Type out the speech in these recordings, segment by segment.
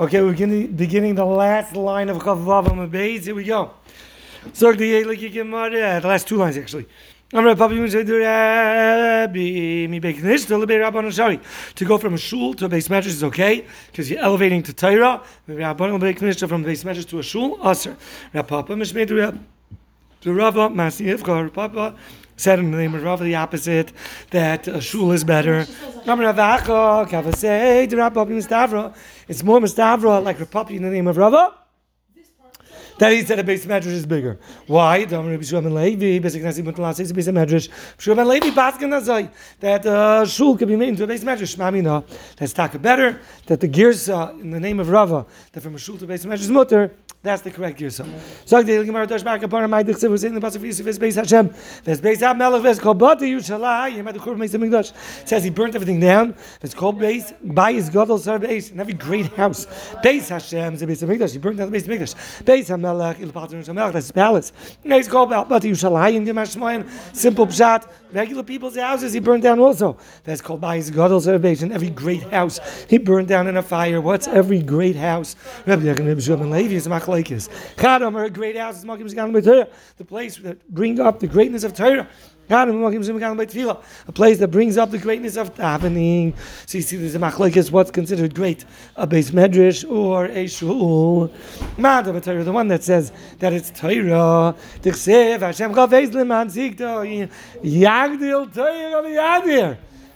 Okay, we're beginning the last line of Chavav and Beis. Here we go. Zog the Likiach Gemara. The last two lines actually. To go from a shul to a base medrash is okay because you're elevating to Torah. From base medrash to a shul, aser. Rava said in the name of Rava the opposite, that a shul is better. It's more mistavra like Rapapi in the name of Rava. That is that a base medrash is bigger. Why? That shul can be made into a base medrash. That's Tzedakah better. That the girsa in the name of Rava, that from a shul to a base medrash is muter. That's the correct girsa. So the Gemara does back upon my dictionary saying the pasuk is based Hashem. That's based on Melech. That's called Bata Yushalai. He made the korban something Migdash. Says he burnt everything down. That's called based by his God also based in every great house. Based Hashem is the base of Migdash. He burnt down the base of Migdash. Based Hashem. That's the palace. He's called Bata Yerushalayim. Simple pshat. Regular people's houses he burned down also. That's called by his God also based in every great house. He burned down in a fire. What's every great house? Rabbi Shurab Levi is machlekes. Chadam, a great house is makim z'gan b'Torah. The place that brings up the greatness of Torah. A place that brings up the greatness of davening. So you see, there's a machlekes, what's considered great, a base medrash or a shul. The one that says that it's Torah.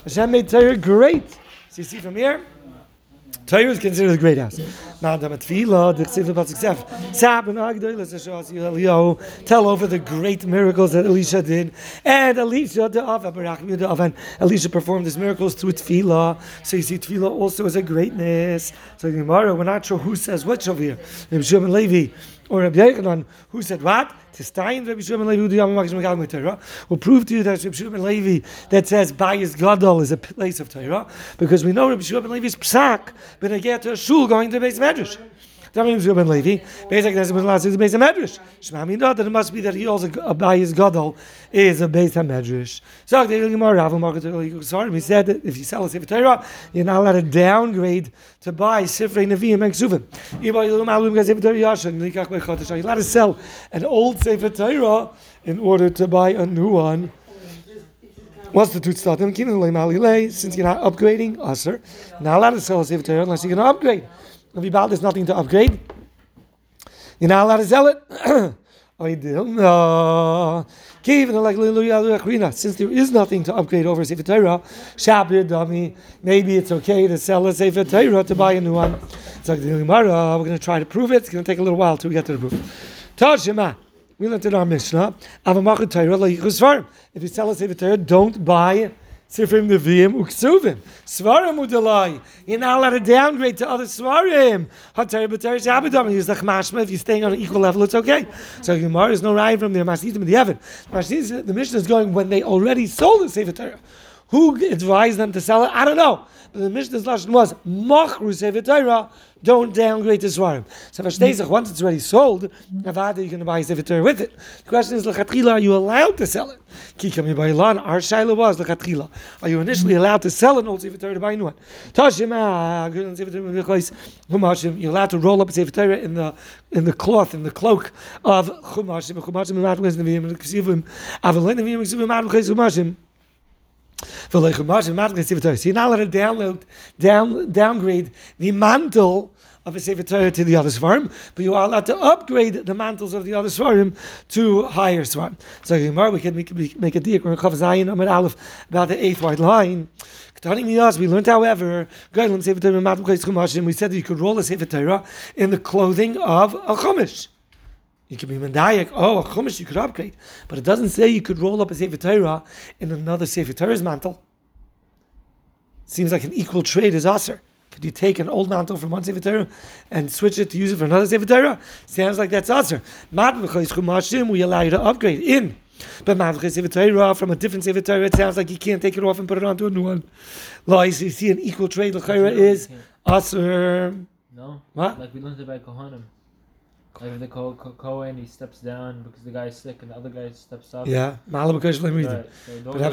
Hashem made Torah great. So you see from here, Torah is considered a great house. Tell over the great miracles that Elisha did. And Elisha performed his miracles through Tefillah. So you see, Tefillah also is a greatness. So tomorrow, we're not sure who says which over here. Reb Shurab Levi or Rabbi Yehuda, who said what? We'll prove to you that Reb Shurab Levi that says Bayis Gadol is a place of Torah, because we know Reb Shurab Levi's psak b'negeh to a shul going to the Beis Medrash. It must be that he also Bayis Gadol is a Beis HaMedrash. So he said that if you sell a Sefer Torah, you're not allowed to downgrade to buy Sifrei Nevi'im and Ksuvim. You're allowed to sell an old Sefer Torah in order to buy a new one. What's the truth? Since you're not upgrading, usher, not allowed to sell a Sefer Torah unless you're going to upgrade. If you buy, there's nothing to upgrade. You're not allowed to sell it. Since there is nothing to upgrade over Sefer Torah, maybe it's okay to sell a Sefer Torah to buy a new one. So we're going to try to prove it. It's going to take a little while till we get to the proof. Toshima. We learned in our Mishnah, if you sell a Sefer Torah, don't buy Sifrim Neviim Uksuvim. Svarim Udalai. You're not allowed to downgrade to other Svarim. Hatar Batar Shabadam. Here's the Chmashma. If you're staying on an equal level, it's okay. So Gemara is no Raya from there. Masidim in the heaven. The Mishnah is going when they already sold the Sefer Torah. Who advised them to sell it? I don't know. But the Mishnah's lashon was Machru Sefer Torah. Don't downgrade the Svarim. So Vashtezach, once it's already sold, Navada, you can buy a Sefer Torah with it. The question is, L'Chatchila, are you allowed to sell it? Kikami Bailan, our Shaila was L'Chatchila. Are you initially allowed to sell an old Sefer Torah to buy a new one? Toshima, you're allowed to roll up a Sefer Torah in the cloth, in the cloak of Chumashim. Chumashim, so you're not allowed to downgrade the mantle of a Sefer Torah to the other Svarim, but you are allowed to upgrade the mantles of the other Svarim to higher Svarim. So we can make a diak on Chav Zayin Amud Aleph about the eighth white line. We learned, however, we said that you could roll a Sefer Torah in the clothing of a Chumash. You could be Mendayak, a Chumash you could upgrade. But it doesn't say you could roll up a Sefer Torah in another Sefer Torah's mantle. Seems like an equal trade as Aser. Could you take an old mantle from one Sefer Torah and switch it to use it for another Sefer Torah? Sounds like that's Aser. Matmachos Chumashim, we allow you to upgrade in. But Matmachos Sefer Torah, from a different Sefer Torah, it sounds like you can't take it off and put it onto a new one. Lies, you see, an equal trade, L'chayra is Aser. No. What? Like we learned about Kohanim. Like the Kohen, he steps down because the guy's sick and the other guy steps up. Yeah, right. But I'm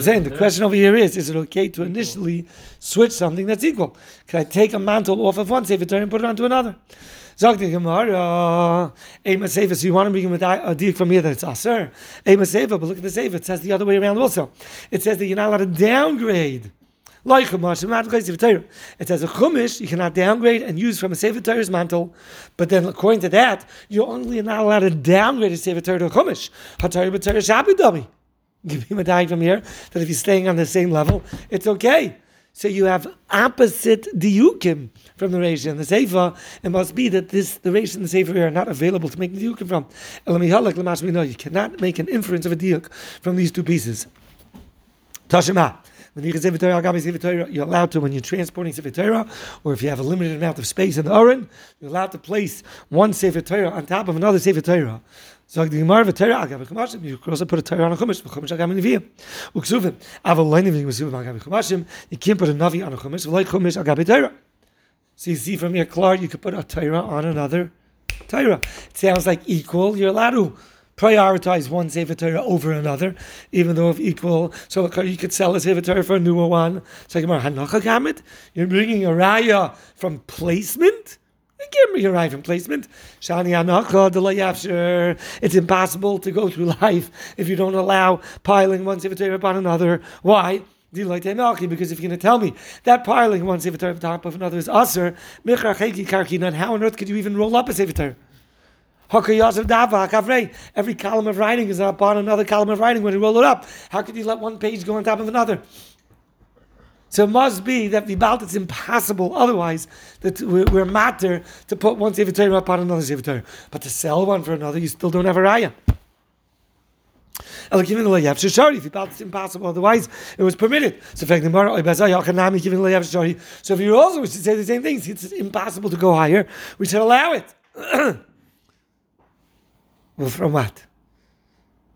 saying the question over here is it okay to initially switch something that's equal? Can I take a mantle off of one Sefer Torah and put it onto another? Zog the Gemara, Amos Sefer, so you want to begin with a deal from here that it's Aser. Amos Sefer, but look at the Sefer, it says the other way around also. It says that you're not allowed to downgrade. Like Chumash, it says a Chumash you cannot downgrade and use from a Sefer Torah's mantle, but then according to that, you're only not allowed to downgrade a Sefer Torah to a Chumash. Hatarei b'Torah Shabbos Dami. Give him a diet from here that if you're staying on the same level, it's okay. So you have opposite Diukim from the Raya and the Sefer. It must be that the Raya and the Sefer are not available to make the Diukim from. You cannot make an inference of a Diuk from these two pieces. Tashema. When you can Sefer Torah, you're allowed to, when you're transporting Sefer Torah, or if you have a limited amount of space in the Oren, you're allowed to place one Sefer Torah on top of another Sefer Torah. So the Gemara of a Torah, you can also put a Torah on a Chumash. You can't put a Navi on a Chumash. So you see from here, Clark, you could put a Torah on another Torah. It sounds like equal, you're allowed to prioritize one Sefer Torah over another, even though if equal. So you could sell a Sefer Torah for a newer one. So you're bringing a Raya from placement? You can't bring a Raya from placement. It's impossible to go through life if you don't allow piling one Sefer Torah upon another. Why? Because if you're going to tell me that piling one Sefer Torah on top of another is Aser, how on earth could you even roll up a Sefer Torah? Every column of writing is upon another column of writing when you roll it up. How could you let one page go on top of another? So it must be that it's impossible otherwise that we're matter to put one Sefer Torah upon another Sefer Torah. But to sell one for another, you still don't have a Raya. If you thought it's impossible otherwise, it was permitted. So if you also should say the same things, it's impossible to go higher, we should allow it. Well, from what?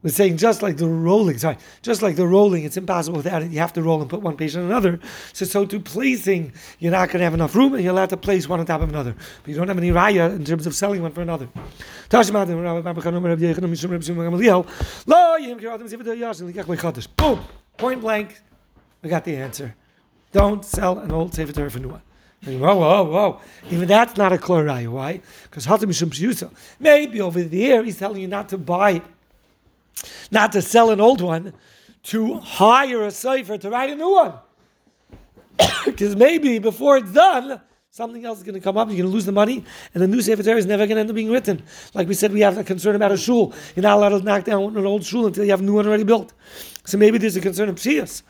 We're saying just like the rolling, it's impossible without it. You have to roll and put one page on another. So to placing, you're not going to have enough room and you're allowed to place one on top of another. But you don't have any raya in terms of selling one for another. Boom! Point blank, we got the answer. Don't sell an old Sefer Torah for new one. Whoa. Even that's not a clear raya. Why? Because Hatam Mishum Shiyusa. Maybe over there he's telling you not to sell an old one, to hire a sefer to write a new one. Because maybe before it's done, something else is going to come up, you're going to lose the money, and the new Sefer Torah is never going to end up being written. Like we said, we have a concern about a shul. You're not allowed to knock down an old shul until you have a new one already built. So maybe there's a concern of pshias.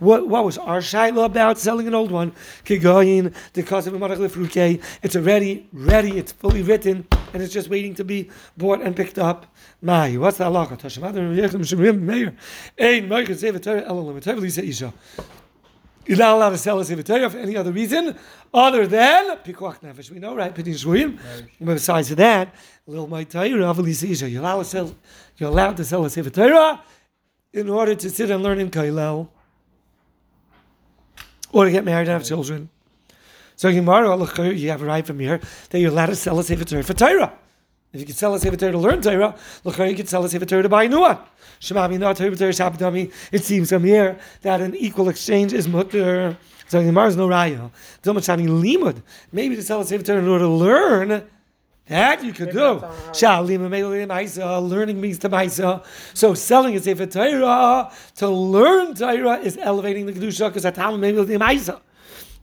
What was our shaila about selling an old one? It's already ready, it's fully written, and it's just waiting to be bought and picked up. What's the halacha? You're not allowed to sell a Sefer Torah for any other reason other than Pikuach Nefesh. We know, right? Pidin Shvuyim. Besides that, Lil Ma'itayir, Rav Elisha, you're allowed to sell a Sefer Torah in order to sit and learn in Kailel or to get married and have children. So tomorrow, you have a right from here that you're allowed to sell a Sefer Torah for Torah. If you could sell a Sefer Torah to learn Torah, you could sell a Sefer Torah to buy a new one. It seems from here that an equal exchange is muter. So in Gemara is no raya. Maybe to sell a Sefer Torah in order to learn, that you could do. Learning means to Maisa. So selling a Sefer Torah to learn Torah is elevating the Kedusha because atam maybe the Maisa.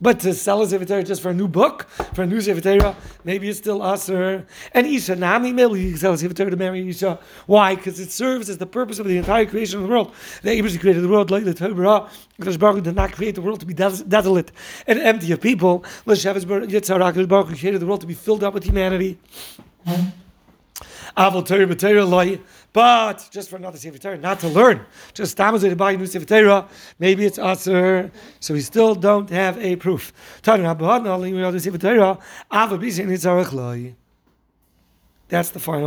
But to sell a Sefer Torah just for a new book, for a new Sefer Torah, maybe it's still Aser. And Isha, Nami, maybe you can sell a Sefer Torah to marry Isha. Why? Because it serves as the purpose of the entire creation of the world. The Abraham created the world like the Torah. Because Baruch did not create the world to be desolate and empty of people. Yitzhak, Baruch created the world to be filled up with humanity. Avol Torah, B'Torah, Loi. But just for another Sefer Torah, not to learn. Just to buy a new Sefer Torah. Maybe it's Aser. So we still don't have a proof. That's the final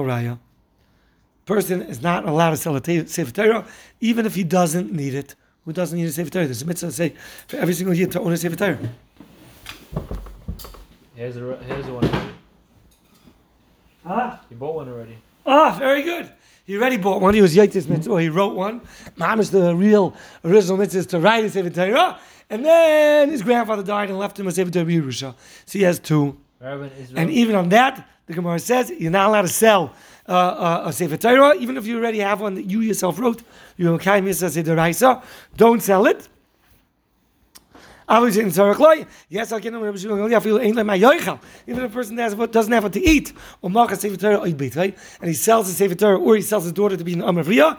Raya. Person is not allowed to sell a Sefer Torah, even if he doesn't need it. Who doesn't need a Sefer Torah? There's a mitzvah to say for every single year to own a Sefer Torah. Here's the one. Huh? You bought one already. Ah, very good. He already bought one. He was Yaitis Mitzvah, or he wrote one. Mamish, the original Mitzvah is to write a Sefer Torah. And then his grandfather died and left him a Sefer Torah Yerusha. So he has two. And even on that, the Gemara says, you're not allowed to sell a Sefer Torah, even if you already have one that you yourself wrote. Don't sell it. Even a person that doesn't have what to eat, and he sells the Sefer Torah, or he sells his daughter to be an Amr Riyah,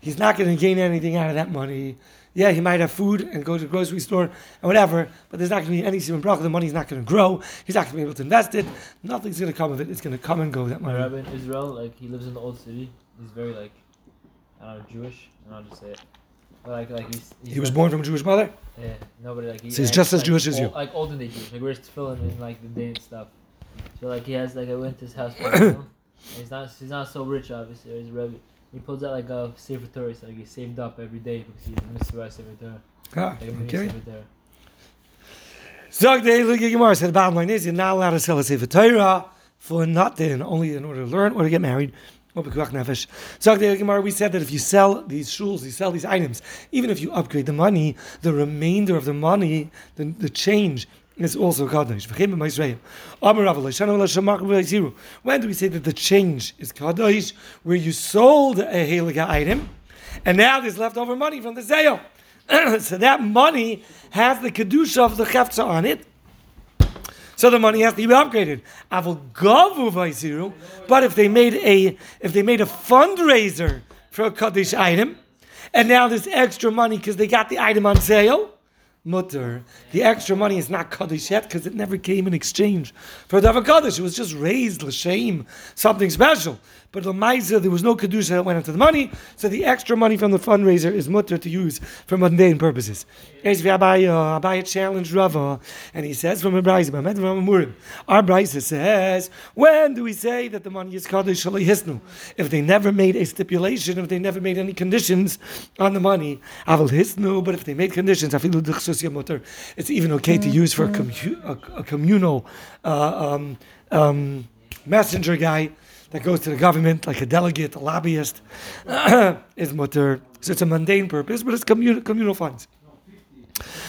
he's not going to gain anything out of that money. Yeah, he might have food and go to the grocery store and whatever, but there's not going to be any Simon Bracha. The money's not going to grow. He's not going to be able to invest it. Nothing's going to come of it. It's going to come and go, that money. My rabbi in Israel, like, he lives in the old city. He's very, like, I don't know, Jewish. I don't know how to say it. But, like he was born from a Jewish mother? Yeah. Nobody, like, he's just as Jewish as you. Like, olden day Jewish. Like, we're just filling in, like, the day and stuff. So, like, he has, like, I went to his house. And he's not so rich, obviously. Or he's a rabbi. He pulls out like a Sefer Torah, so like he saved up every day because he's a Mitzvah Sefer Torah. Ah, okay. Zog the Likiach Gemara said the bottom line is you're not allowed to sell a Sefer Torah for nothing, only in order to learn or to get married. Zog the Likiach Gemara, we said that if you sell these shuls, you sell these items, even if you upgrade the money, the remainder of the money, the change, it's also Kadosh. When do we say that the change is Kadosh? Where you sold a Halaga item, and now there's leftover money from the sale. So that money has the Kedusha of the Chafza on it. So the money has to be upgraded. But if they made a fundraiser for a Kadosh item, and now there's extra money because they got the item on sale, Muter. The extra money is not Kaddish yet because it never came in exchange for Daven Kaddish. It was just raised l'shem, something special. But l'maisa, there was no Kedusha that went into the money, so the extra money from the fundraiser is Muter to use for mundane purposes. Abaya challenged Rava, and he says from a brayza, our brayza says, when do we say that the money is Kaddish shalei hisnu? If they never made a stipulation, if they never made any conditions on the money, avil hisnu. But if they made conditions, afilu d'chsus. It's even okay to use for a communal messenger guy that goes to the government, like a delegate, a lobbyist, is mutter. So it's a mundane purpose, but it's communal funds.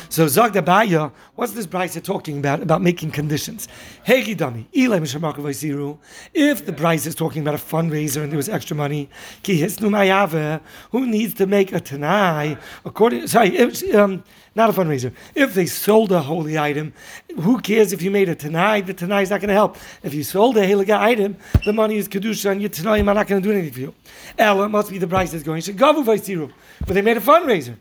So Zog the Baya, what's this Brisa talking about making conditions? Hegidami, Eli Mishamak Vaisiru. If the Brisa is talking about a fundraiser and there was extra money, Ki Hisnu Mayave, who needs to make a Tanai? Not a fundraiser. If they sold a holy item, who cares if you made a Tanai? The Tanai is not going to help. If you sold a Halaga item, the money is Kedusha and your Tanai are not going to do anything for you. Ella must be the Brisa that's going, Shagavu Vaisiru. But they made a fundraiser.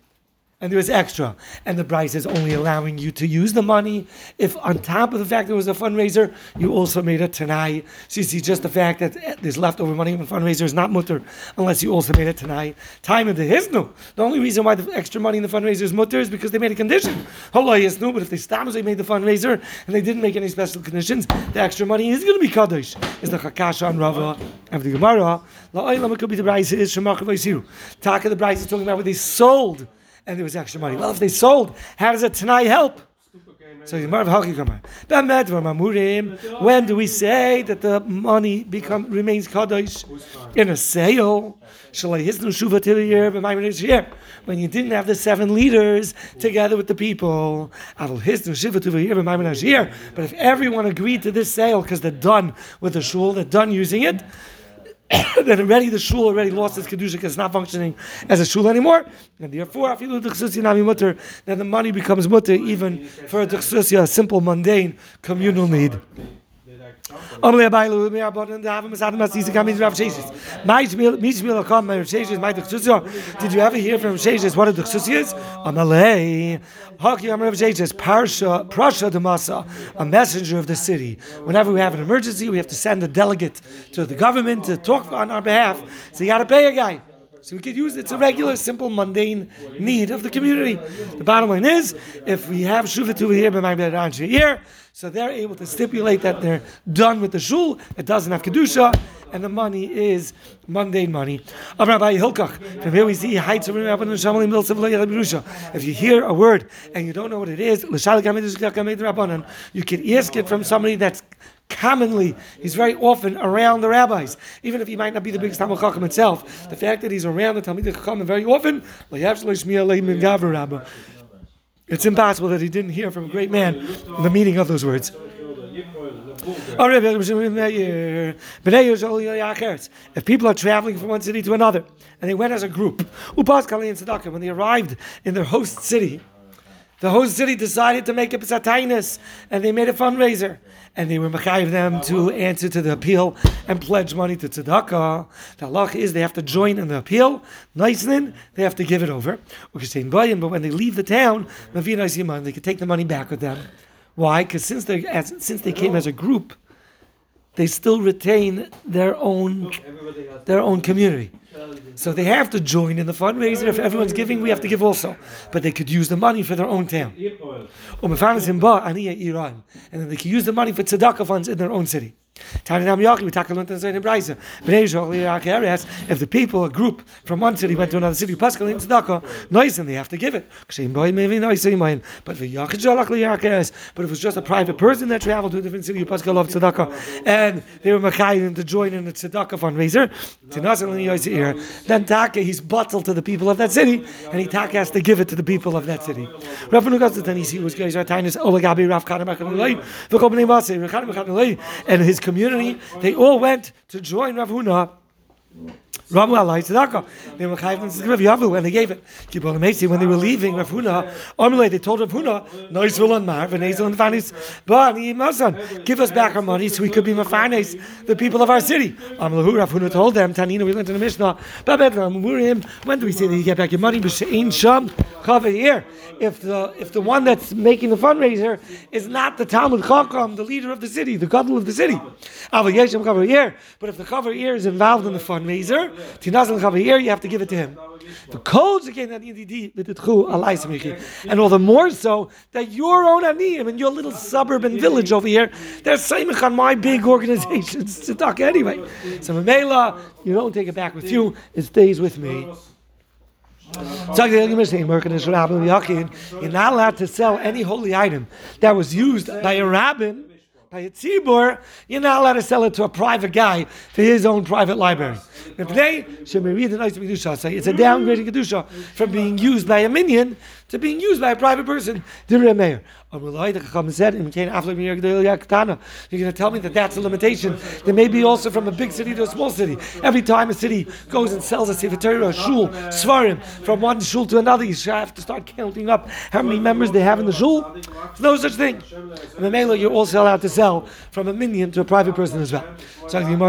And there was extra. And the price is only allowing you to use the money if on top of the fact there was a fundraiser, you also made a Tanai. So you see just the fact that there's leftover money from a fundraiser is not mutter unless you also made a Tanai. Time of the hisnu. The only reason why the extra money in the fundraiser is mutter is because they made a condition. Halay hisnu, but if they stopped, they made the fundraiser and they didn't make any special conditions, the extra money is going to be kadosh. Is the Chakasha and Rava and the Gemara. La'olam it could be the price is Shemach Vaisiru. Taka the price is talking about what they sold. And there was extra money. Well, if they sold, how does a Tanai help? So the Gemara of Hakikamar. When do we say that the money remains kadosh in a sale? When you didn't have the 7 leaders together with the people. But if everyone agreed to this sale because they're done with the shul, they're done using it, then already the shul already lost its kedusha because it's not functioning as a shul anymore, and therefore, then the money becomes mutter even for a simple, mundane, communal need. Did you ever hear from Sheshes what a Duchsus is? Amalei. Haki Amar of Sheshes, Parsha, Prasha Damasa, a messenger of the city. Whenever we have an emergency, we have to send a delegate to the government to talk on our behalf. So you got to pay a guy. So we could use it's a regular, simple, mundane need of the community. The bottom line is, if we have Shuvah Tuva here, so they're able to stipulate that they're done with the shul, it doesn't have Kedusha, and the money is mundane money. From here we see, if you hear a word and you don't know what it is, you can ask it from somebody that's commonly, he's very often around the rabbis. Even if he might not be the biggest Talmud Chakam himself, the fact that he's around the Talmud Chakam very often, it's impossible that he didn't hear from a great man the meaning of those words. If people are traveling from one city to another, and they went as a group, when they arrived in their host city, the host city decided to make a pesataynis, and they made a fundraiser, and they were mechayev them to answer to the appeal and pledge money to tzedakah. The halach is they have to join in the appeal. Nicely, they have to give it over. But when they leave the town, they can take the money back with them. Why? Because since they came as a group, they still retain their own community. So they have to join in the fundraiser. If everyone's giving, we have to give also. But they could use the money for their own town. And then they could use the money for tzedakah funds in their own city. If the people, a group from one city went to another city, and they have to give it. But if it was just a private person that traveled to a different city, and they were machayim to join in the tzedakah fundraiser, then taka, he's bottled to the people of that city, and he taka has to give it to the people of that city. And his community, they all went to join Rav Huna. And they gave it. When they were leaving Rav Huna, they told Rav Huna, give us back our money so we could be mafarnes, the people of our city. Rav Huna told them, Tanina, we learned in the Mishnah, when do we say that you get back your money? If the one that's making the fundraiser is not the Talmud Chakam, the leader of the city, the gadol of the city. But if the chaver is involved in the fundraiser, you have to give it to him. And all the more so that your own aniyim and your little suburb and village over here, they're samech on my big organization's tzedakah anyway. So Mamela, you don't take it back with you, it stays with me. You're not allowed to sell any holy item that was used by a rabbin, by a tzibur. You're not allowed to sell it to a private guy for his own private library. It's a downgrading Kedusha from being used by a minion to being used by a private person. Said, you're going to tell me that that's a limitation. There may be also from a big city to a small city. Every time a city goes and sells a Sefer Torah, a shul, svarim, from one shul to another, you have to start counting up how many members they have in the shul. There's no such thing. In the Mela, you're also allowed to sell from a minion to a private person as well. So good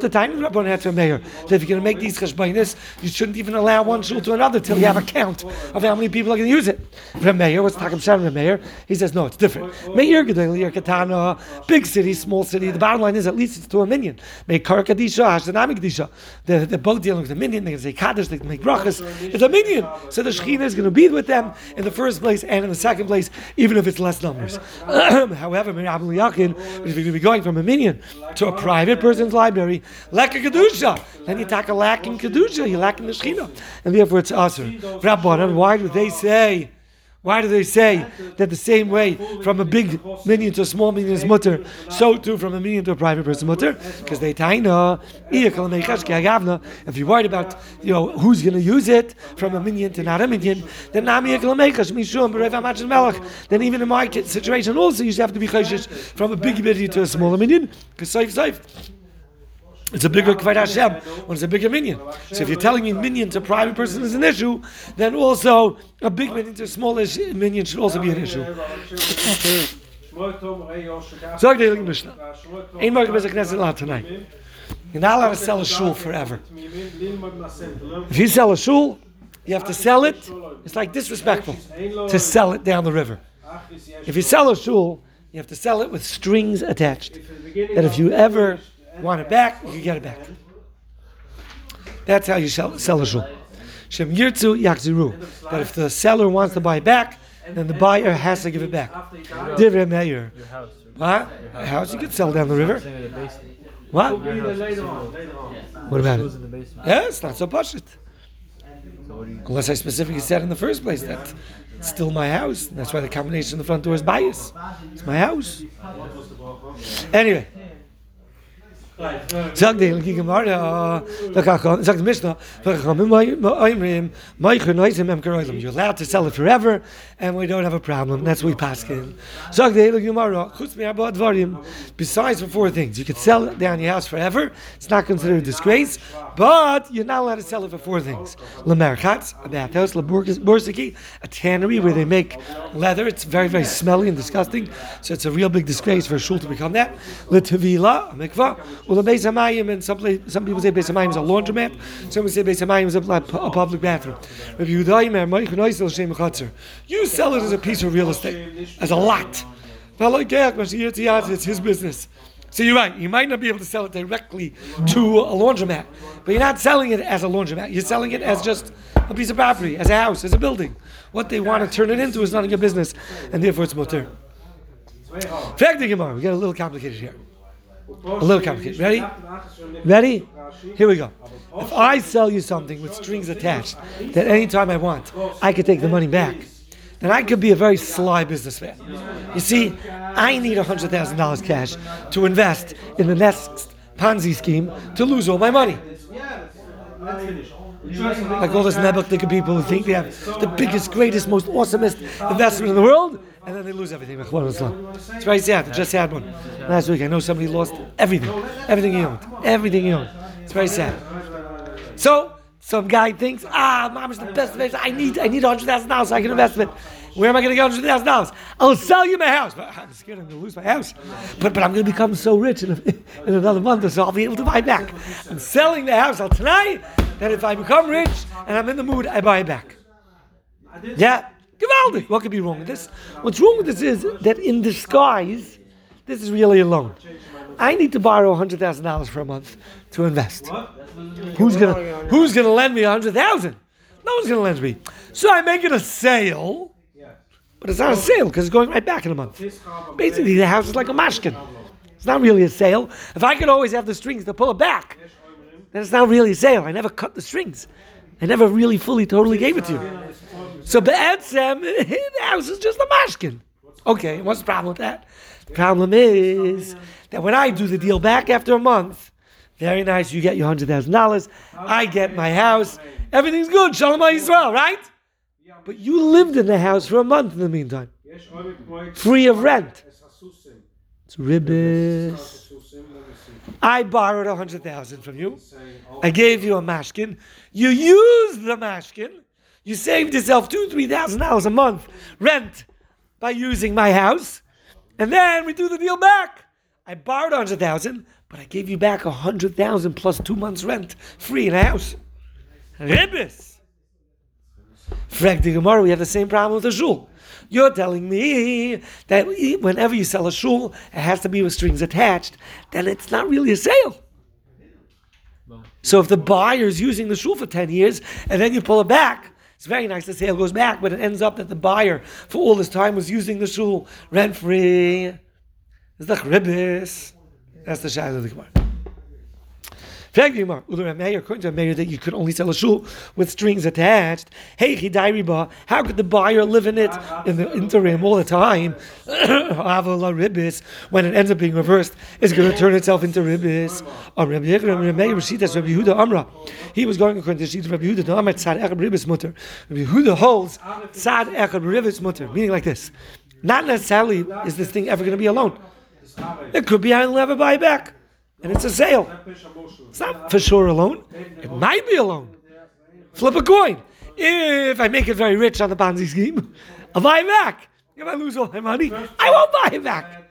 to time Rabban had to mayor. So if you're going to make these cheshbonis, you shouldn't even allow one shul to another till you have a count of how many people are going to use it. Mayor, what's Takam Shem Mayor? He says, no, it's different. Mayor, Katana, big city, small city. The bottom line is, at least it's to a minion. Make Kar Kadisha, Hashanami Kadisha. They're both dealing with a minion. They're going to say Kaddish, they can make brachas. It's a minion. So the Shechina is going to be with them in the first place and in the second place, even if it's less numbers. However, if you're going to be going from a minion to a private person's library, lack a Kedusha. Then you talk a lack in Kedusha, you lack in the Shechina. And therefore it's Asr. Rabbanan, why do they say that the same way from a big minion to a small minion is muter, so too from a minion to a private person muter? Because they taina, if you're worried about who's going to use it from a minion to not a minion, then even in my situation also you have to be choshesh from a big minion to a smaller minion, because safe. It's a bigger Kvod Hashem when it's a bigger minion. So if you're telling me minion to private person is an issue, then also a big minion to a smallish minion should also be an issue. So I'm dealing Mishnah. Ain't Mark Bezak Knesset allowed tonight. You're not allowed to sell a shul forever. If you sell a shul, you have to sell it. It's like disrespectful to sell it down the river. If you sell a shul, you have to sell it with strings attached. That if you ever want it back, you can get it back. That's how you sell a shul. Shem Yirtzu Yakziru. That if the seller wants to buy it back, then the buyer has to give it back. Divrei Meir. What? A house you could sell down the river. What? What about it? Yeah, it's not so poshut. Unless I specifically said in the first place that It's still my house. That's why the combination in the front door is bias. It's my house. Anyway. Sagt der Gemara, sagt Mishnah, you're allowed to sell it forever, and we don't have a problem. That's what we pass in. Sagt der Gemara, besides for four things, you could sell it down your house forever. It's not considered a disgrace, but you're not allowed to sell it for four things: lemerchatz, a bathhouse; lebursiki, a tannery where they make leather. It's very, very smelly and disgusting, so it's a real big disgrace for a shul to become that; letevila, a mikvah. Well, the Beis HaMayim, and some people say Beis HaMayim is a laundromat. Some people say Beis HaMayim is a public bathroom. Rabbi Yehuda, you sell it as a piece of real estate, as a lot. It's his business. So you're right. You might not be able to sell it directly to a laundromat, but you're not selling it as a laundromat. You're selling it as just a piece of property, as a house, as a building. What they want to turn it into is none of your business, and therefore it's muter. In fact, we get a little complicated here. A little complicated. Ready? Here we go. If I sell you something with strings attached that any time I want, I could take the money back, then I could be a very sly businessman. You see, I need $100,000 cash to invest in the next Ponzi scheme to lose all my money. Like all those Nebuchadnezzar people who think they have the biggest, greatest, most awesomest investment in the world, and then they lose everything. It's very sad. I just had one last week. I know somebody lost everything. Everything he owned. Everything he owned. It's very sad. So, some guy thinks, mom is the best investment. I need $100,000 so I can invest in it. Where am I going to get $100,000? I'll sell you my house. But I'm scared I'm going to lose my house. But I'm going to become so rich in another month or so, I'll be able to buy it back. I'm selling the house tonight, that if I become rich and I'm in the mood, I buy it back. Yeah? Givaldi. What could be wrong with this? What's wrong with this is that in disguise, this is really a loan. I need to borrow $100,000 for a month to invest. Who's gonna lend me $100,000? No one's gonna lend me. So I make it a sale. But it's not a sale because it's going right back in a month. Basically, the house is like a mashkin. It's not really a sale. If I could always have the strings to pull it back, then it's not really a sale. I never cut the strings. I never really fully, totally gave it to you. So b'etzem, the house is just a mashkin. Okay, what's the problem with that? The problem is that when I do the deal back after a month, very nice, you get your $100,000, I get my house, everything's good, Shalom Yisrael, right? But you lived in the house for a month in the meantime, free of rent. It's ribbis. I borrowed $100,000 from you. I gave you a mashkin. You used the mashkin. You saved yourself $2,000-$3,000 a month rent by using my house. And then we do the deal back. I borrowed $100,000, but I gave you back $100,000 plus 2 months rent free in a house. Ribbis. Frag the Gemara, we have the same problem with the shul. You're telling me that whenever you sell a shul, it has to be with strings attached, then it's not really a sale. So if the buyer is using the shul for 10 years and then you pull it back, it's very nice, the sale goes back, but it ends up that the buyer for all this time was using the shul rent free. It's the ribbis. That's the shadow of the Gemara. According to a mayor that you could only sell a shul with strings attached. Hey, how could the buyer live in it in the interim all the time? When it ends up being reversed, it's going to turn itself into ribbis. He was going according to the Rebbe Huda. Rebbe Huda holds tzad echad ribbis muter, meaning like this: not necessarily is this thing ever going to be a loan. It could be I'll never buy it back. And it's a sale. It's not for sure a loan. It might be a loan. Flip a coin. If I make it very rich on the Ponzi scheme, I'll buy it back. If I lose all my money, I won't buy it back.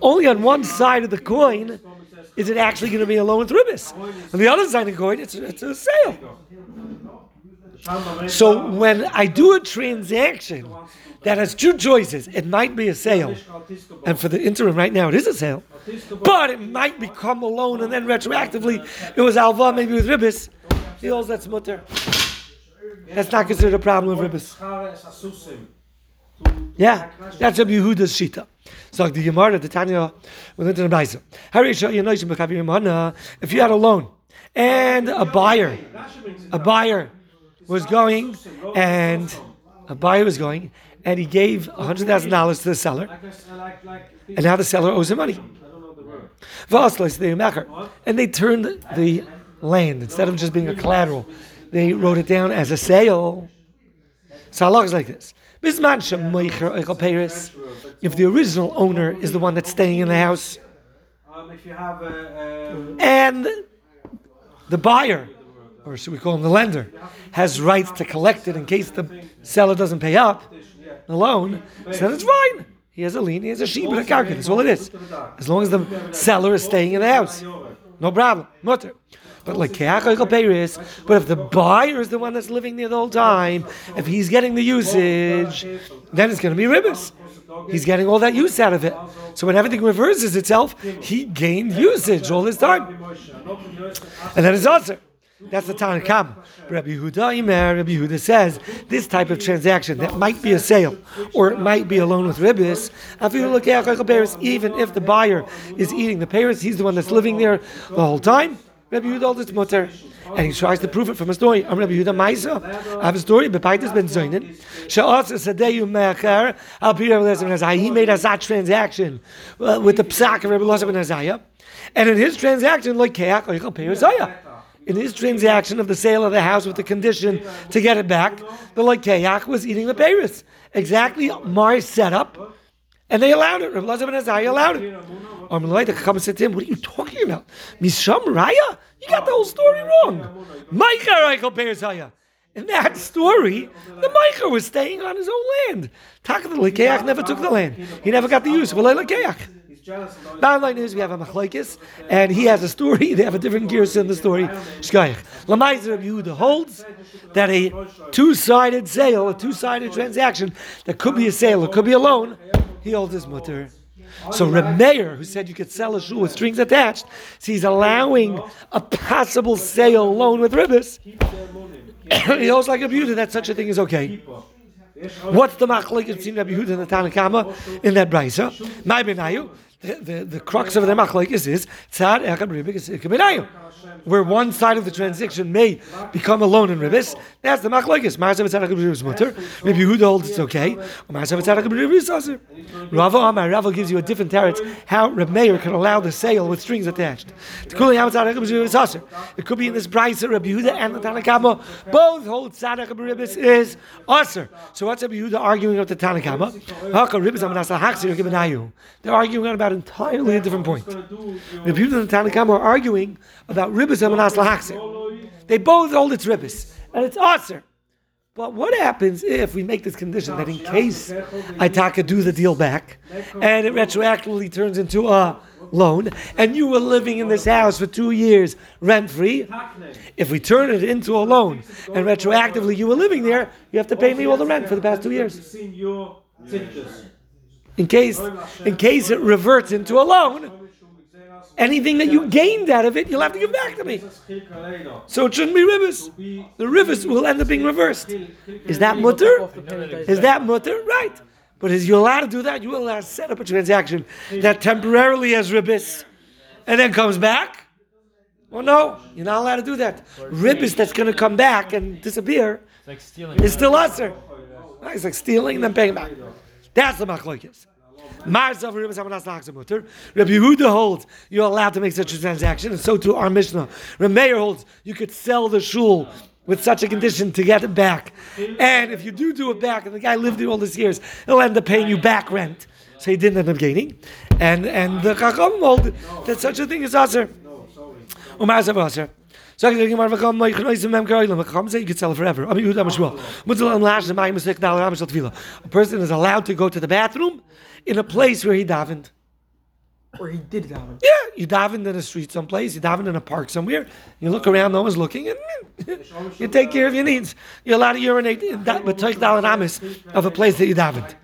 Only on one side of the coin is it actually going to be a loan with ribbis. On the other side of the coin, it's a sale. So when I do a transaction that has two choices, it might be a sale, and for the interim right now it is a sale, but it might become a loan and then retroactively it was alva, maybe with ribbis. He holds that's mutter. That's not considered a problem with ribbis. Yeah, that's Rabbi Yehuda's shita. So the Gemara, the Tanya, we learned in the Brisa. If you had a loan and a buyer was going and a buyer was going and he gave $100,000 to the seller, and now the seller owes him money. And they turned the land, instead of just being a collateral, they wrote it down as a sale. So halakha is like this. If the original owner is the one that's staying in the house, and the buyer, or should we call him the lender, has rights to collect it in case the seller doesn't pay up the loan, so that's fine. He has a lien, he has a sheep and a karka. That's all it is. As long as the seller is staying in the house, no problem. Muter. But like Peiris, but if the buyer is the one that's living there the whole time, if he's getting the usage, then it's going to be Ribbis. He's getting all that use out of it. So when everything reverses itself, he gained usage all this time. And that is also. That's the Tanakama. Rabbi Huda says this type of transaction that might be a sale or it might be a loan with Ribbis, even if the buyer is eating the Peiris, he's the one that's living there the whole time, Rabbi Yehuda holds it's muter, and he tries to prove it from a story. I'm Rabbi Yehuda Maisa. I have a story. Bepaitis ben Zoynin. She'atz sadeyu mecher al pi Rebbe Loser Ben Azaya. He made a zat transaction with the psak of Rebbe Loser Ben Azaya, and in his transaction, like keach oichal pi Azaya, in his transaction of the sale of the house with the condition to get it back, the like keach was eating the peiris. Exactly my setup. And they allowed it. Reb Loser Ben Azaya allowed it. The Chacham said to him, "What are you talking about? Misham Raya? You got the whole story wrong. In that story, the Micah was staying on his own land. Taka the Likiach never took the land. He never got the use. Bottom line is, we have a Machlokes, and he has a story. They have a different girsa in the story. Shkayach. L'mayzeh Reb Yehuda holds that a two-sided sale, a two-sided transaction, that could be a sale, it could be a loan, he holds his mutter. So Reb Meir, who said you could sell a shoe with strings attached, so he's allowing a possible sale loan with Ribbis. He holds like Reb Yehuda that such a thing is okay. What's the machlokes between Reb Yehuda and the Tanakama in that bracha? My benayu. The crux of the machlokes is tzad echad b'ribbis echad benayu, where one side of the transaction may become a loan in ribbis. That's the machlokes. Ma'aseh v'tzad echad b'ribbis muter. Reb Yehuda holds it's okay. Ma'aseh v'tzad echad b'ribbis aser. Rava gives you a different teretz how Reb Meir can allow the sale with strings attached. It could be in this bracha Reb Yehuda and the Tanakama both hold tzad echad b'ribbis is aser. So what's Reb Yehuda arguing with the Tanakama? They're arguing about entirely a different point. The people in the Tanakama are arguing about Ribbis and Manas Lahakser. They both hold its Ribbis, and it's Aser. But what happens if we make this condition that in case Itaka do the deal back, and it retroactively turns into a loan, and you were living in this house for 2 years rent-free, if we turn it into a loan, and retroactively you were living there, you have to pay me all the rent for the past 2 years. In case it reverts into a loan, anything that you gained out of it, you'll have to give back to me. So it shouldn't be Ribbis. The Ribbis will end up being reversed. Is that mutter? Is that mutter? Right. But is you allowed to do that? You allowed to set up a transaction that temporarily has Ribbis and then comes back? Well, no. You're not allowed to do that. Ribbis that's going to come back and disappear is still usher. It's like stealing and then paying back. That's the machlokes. Mars of Ribbis Amanas Lachzer Muter. Reb Yehuda holds you're allowed to make such a transaction, and so too our Mishnah. Reb Meir holds you could sell the shul with such a condition to get it back, and if you do it back, and the guy lived there all these years, he'll end up paying you back rent, so he didn't end up gaining. And the Chacham hold that such a thing is aser. Mars of aser. So you could sell it forever. A person is allowed to go to the bathroom in a place where he davened. Or he did daven. Yeah, you davened in a street someplace, you davened in a park somewhere, you look around, no one's looking, and you take care of your needs. You're allowed to urinate in that of a place that you davened.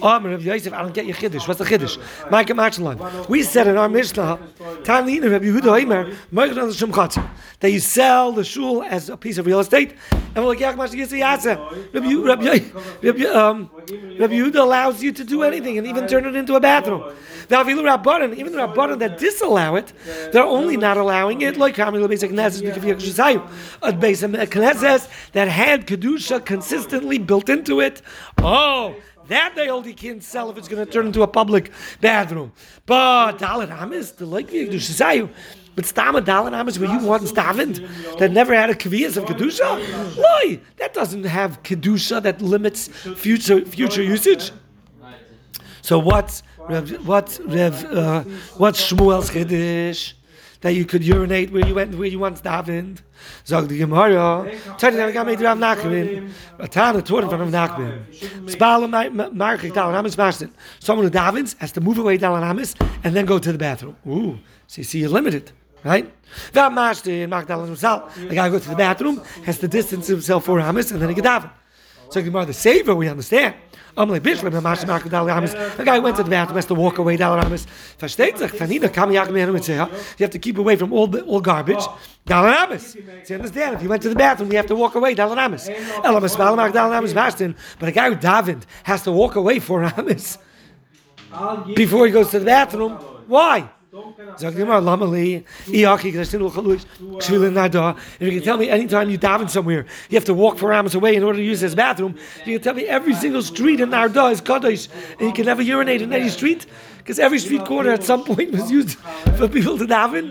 I don't get your Kiddush. What's the Kiddush? We said in our Mishnah, that you sell the shul as a piece of real estate, and we'll Likiach Mashigis Yasa. Rabbi Yehuda allows you to do anything and even turn it into a bathroom. Now, even the Rabbanan that disallow it, they're only not allowing it like a Beis HaMayim that had Kedusha consistently built into it. Oh, that they only can sell if it's going to turn into a public bathroom. But Dalet Amis, the like Kedusha but Stama Dalet Amis, where you want Stavint that never had a Kviyas of Kedusha, why? That doesn't have Kedusha that limits future usage. So what's Shmuel's Kiddush? That you could urinate where you went, where you once davened. Zog the Gemara. Tani Rav Nachman made Rav Nachman. A Tana taught in front of Nachman. Spalom Marchik Dalan Amis Mashton. Someone who davens has to move away Dalan Amis and then go to the bathroom. Ooh, so you see, you're limited, right? That Mashton Mark Dalan Himself. The guy who goes to the bathroom has to distance himself 4 amis and then he can daven. So the saver, we understand. The guy who went to the bathroom has to walk away. You have to keep away from all garbage. So you understand, if you went to the bathroom, you have to walk away. But a guy who davened has to walk away 4 amis before he goes to the bathroom. Why? If you can tell me anytime you daven somewhere, you have to walk 4 amis away in order to use this bathroom, you can tell me every single street in Narda is Kaddish, and you can never urinate in any street, because every street corner at some point was used for people to daven.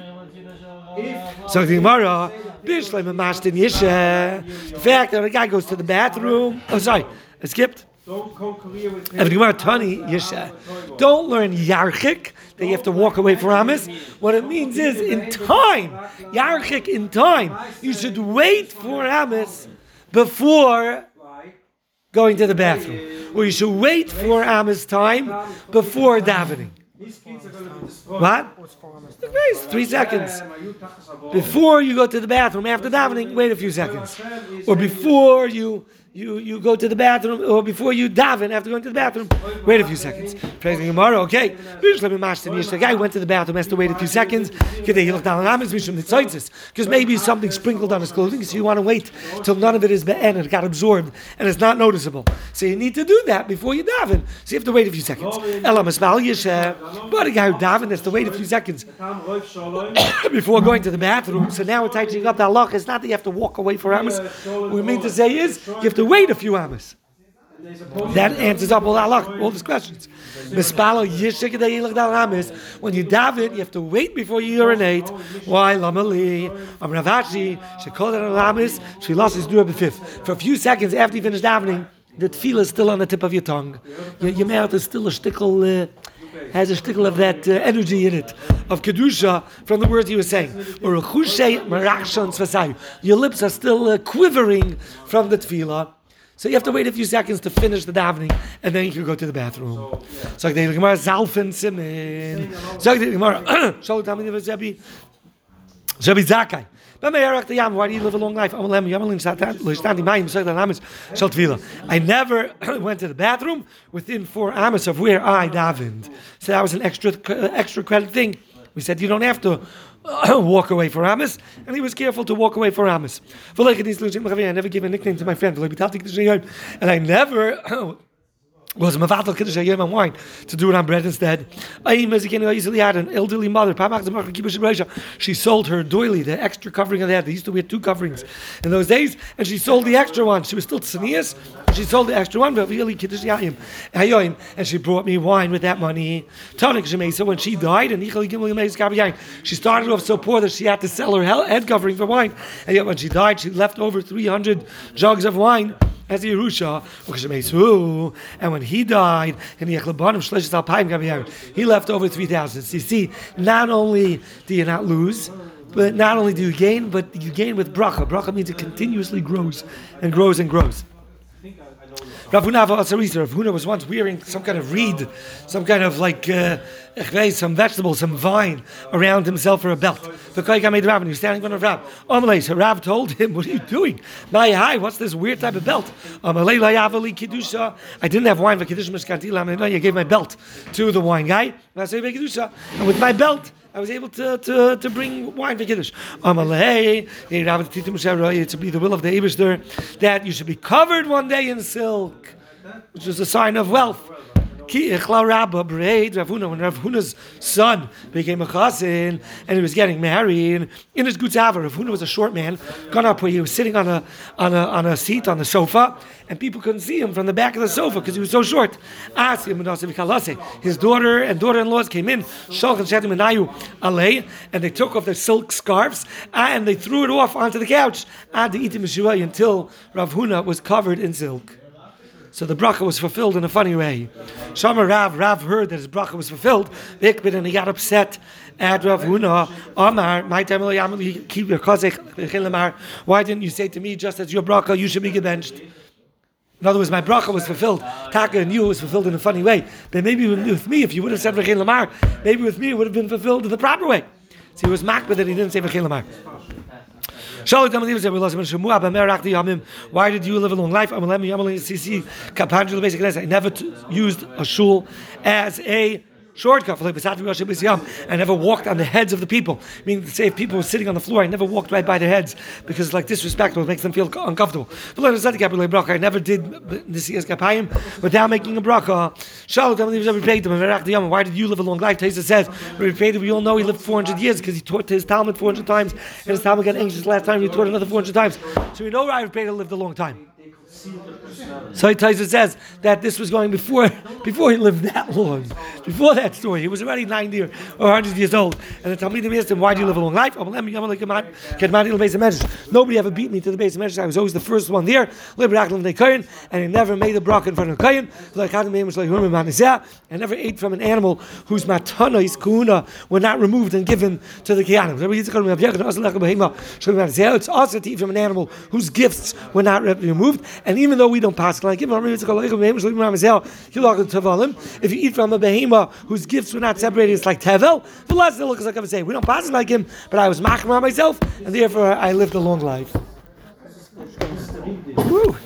So the Gemara, the fact that a guy goes to the bathroom, I skipped. Don't learn Yarchik, that you have to walk away from Amis. What it means is, in time, Yarchik in time, you should wait for Amis before going to the bathroom. Or you should wait for Amis time before davening. What? 3 seconds. Before you go to the bathroom, after davening, wait a few seconds. Or before you go to the bathroom, or before you daven, after going to the bathroom, wait a few seconds. Praising Gemara, okay. The guy who went to the bathroom has to wait a few seconds, because maybe something sprinkled on his clothing, so you want to wait till none of it is and it got absorbed, and it's not noticeable. So you need to do that before you daven. So you have to wait a few seconds. But a guy who daven has to wait a few seconds before going to the bathroom, so now we're tightening up the halach. It's not that you have to walk away for hours. What we mean to say is, you have to wait a few hours. That answers up all these questions. When you daven, you have to wait before you urinate. Why? For a few seconds after you finish davening, the tefillah is still on the tip of your tongue. Your mouth is still a stickle. Has a stickle of that energy in it, of Kedusha, from the words he was saying. Your lips are still quivering from the tefillah. So you have to wait a few seconds to finish the davening, and then you can go to the bathroom. So the Gemara, Zalfen Simen. So the Gemara, Shabi Zakai. Why do you live a long life? I never went to the bathroom within 4 amis of where I davened. So that was an extra credit thing. We said you don't have to walk away for Amos, and he was careful to walk away for Amos. I never gave a nickname to my friend, and I never was Mavatal Kiddush Ayim and wine to do it on bread instead. Amos again easily had an elderly mother. She sold her doily, the extra covering of the head. They used to wear 2 coverings in those days, and she sold the extra one. She was still tznius. She sold the extra one, but really Kiddush Ayim, and she brought me wine with that money. So when she died, and she started off so poor that she had to sell her head covering for wine, and yet when she died, she left over 300 jugs of wine as a Yerusha. And when he died, he left over 3,000. So you see, not only do you not lose, but not only do you gain, but you gain with Bracha. Bracha means it continuously grows and grows and grows. Rav Huna was once wearing some kind of reed, some kind of like some vegetable, some vine around himself for a belt. The Koyka made Rav, and he was standing in front of Rav. So Rav told him, "What are you doing? What's this weird type of belt?" I didn't have wine for Kiddush Mishkanti. I gave my belt to the wine guy, and with my belt, I was able to bring wine to Kiddush. To be the will of the Eibishter that you should be covered one day in silk, which is a sign of wealth. When Rav Huna's son became a chassan and he was getting married, in his gutzava, Rav Huna was a short man. He was sitting on a seat on the sofa, and people couldn't see him from the back of the sofa because he was so short. His daughter and daughter-in-laws came in, and they took off their silk scarves and they threw it off onto the couch until Rav Huna was covered in silk. So the bracha was fulfilled in a funny way. Shama Rav heard that his bracha was fulfilled, and he got upset at Rav Huna. Amar, why didn't you say to me, just as your bracha, you should be gebenched? In other words, my bracha was fulfilled. Taka and you was fulfilled in a funny way. But maybe with me, if you would have said Rechen Lamar, maybe with me it would have been fulfilled in the proper way. So he was makbid that he didn't say Rechen Lamar. Why did you live a long life? I never used a shul as a shortcut. I never walked on the heads of the people. Meaning to say, if people were sitting on the floor, I never walked right by their heads because it's like disrespectful. It makes them feel uncomfortable. I never did Nisiyas Kapayim without making a bracha. Why did you live a long life? Taisa says, we all know he lived 400 years because he taught his Talmud 400 times and his Talmud got anxious last time. He taught another 400 times. So we know Rav Peter lived a long time. So Taisa says that this was going before he lived that long. Before that story, he was already 90 or 100 years old. And the Talmidim asked him, why do you live a long life? Nobody ever beat me to the Beis HaMayim. I was always the first one there. And I never made a bracha in front of Kayin. I never ate from an animal whose matana, his kuna, were not removed and given to the Kayanim. It's also to eat from an animal whose gifts were not removed. And even though we don't pass like him, if you eat from a behema whose gifts were not separated, it's like tevel. The last thing looks like I'm saying, we don't pass like him, but I was machmer on myself, and therefore I lived a long life. Woo.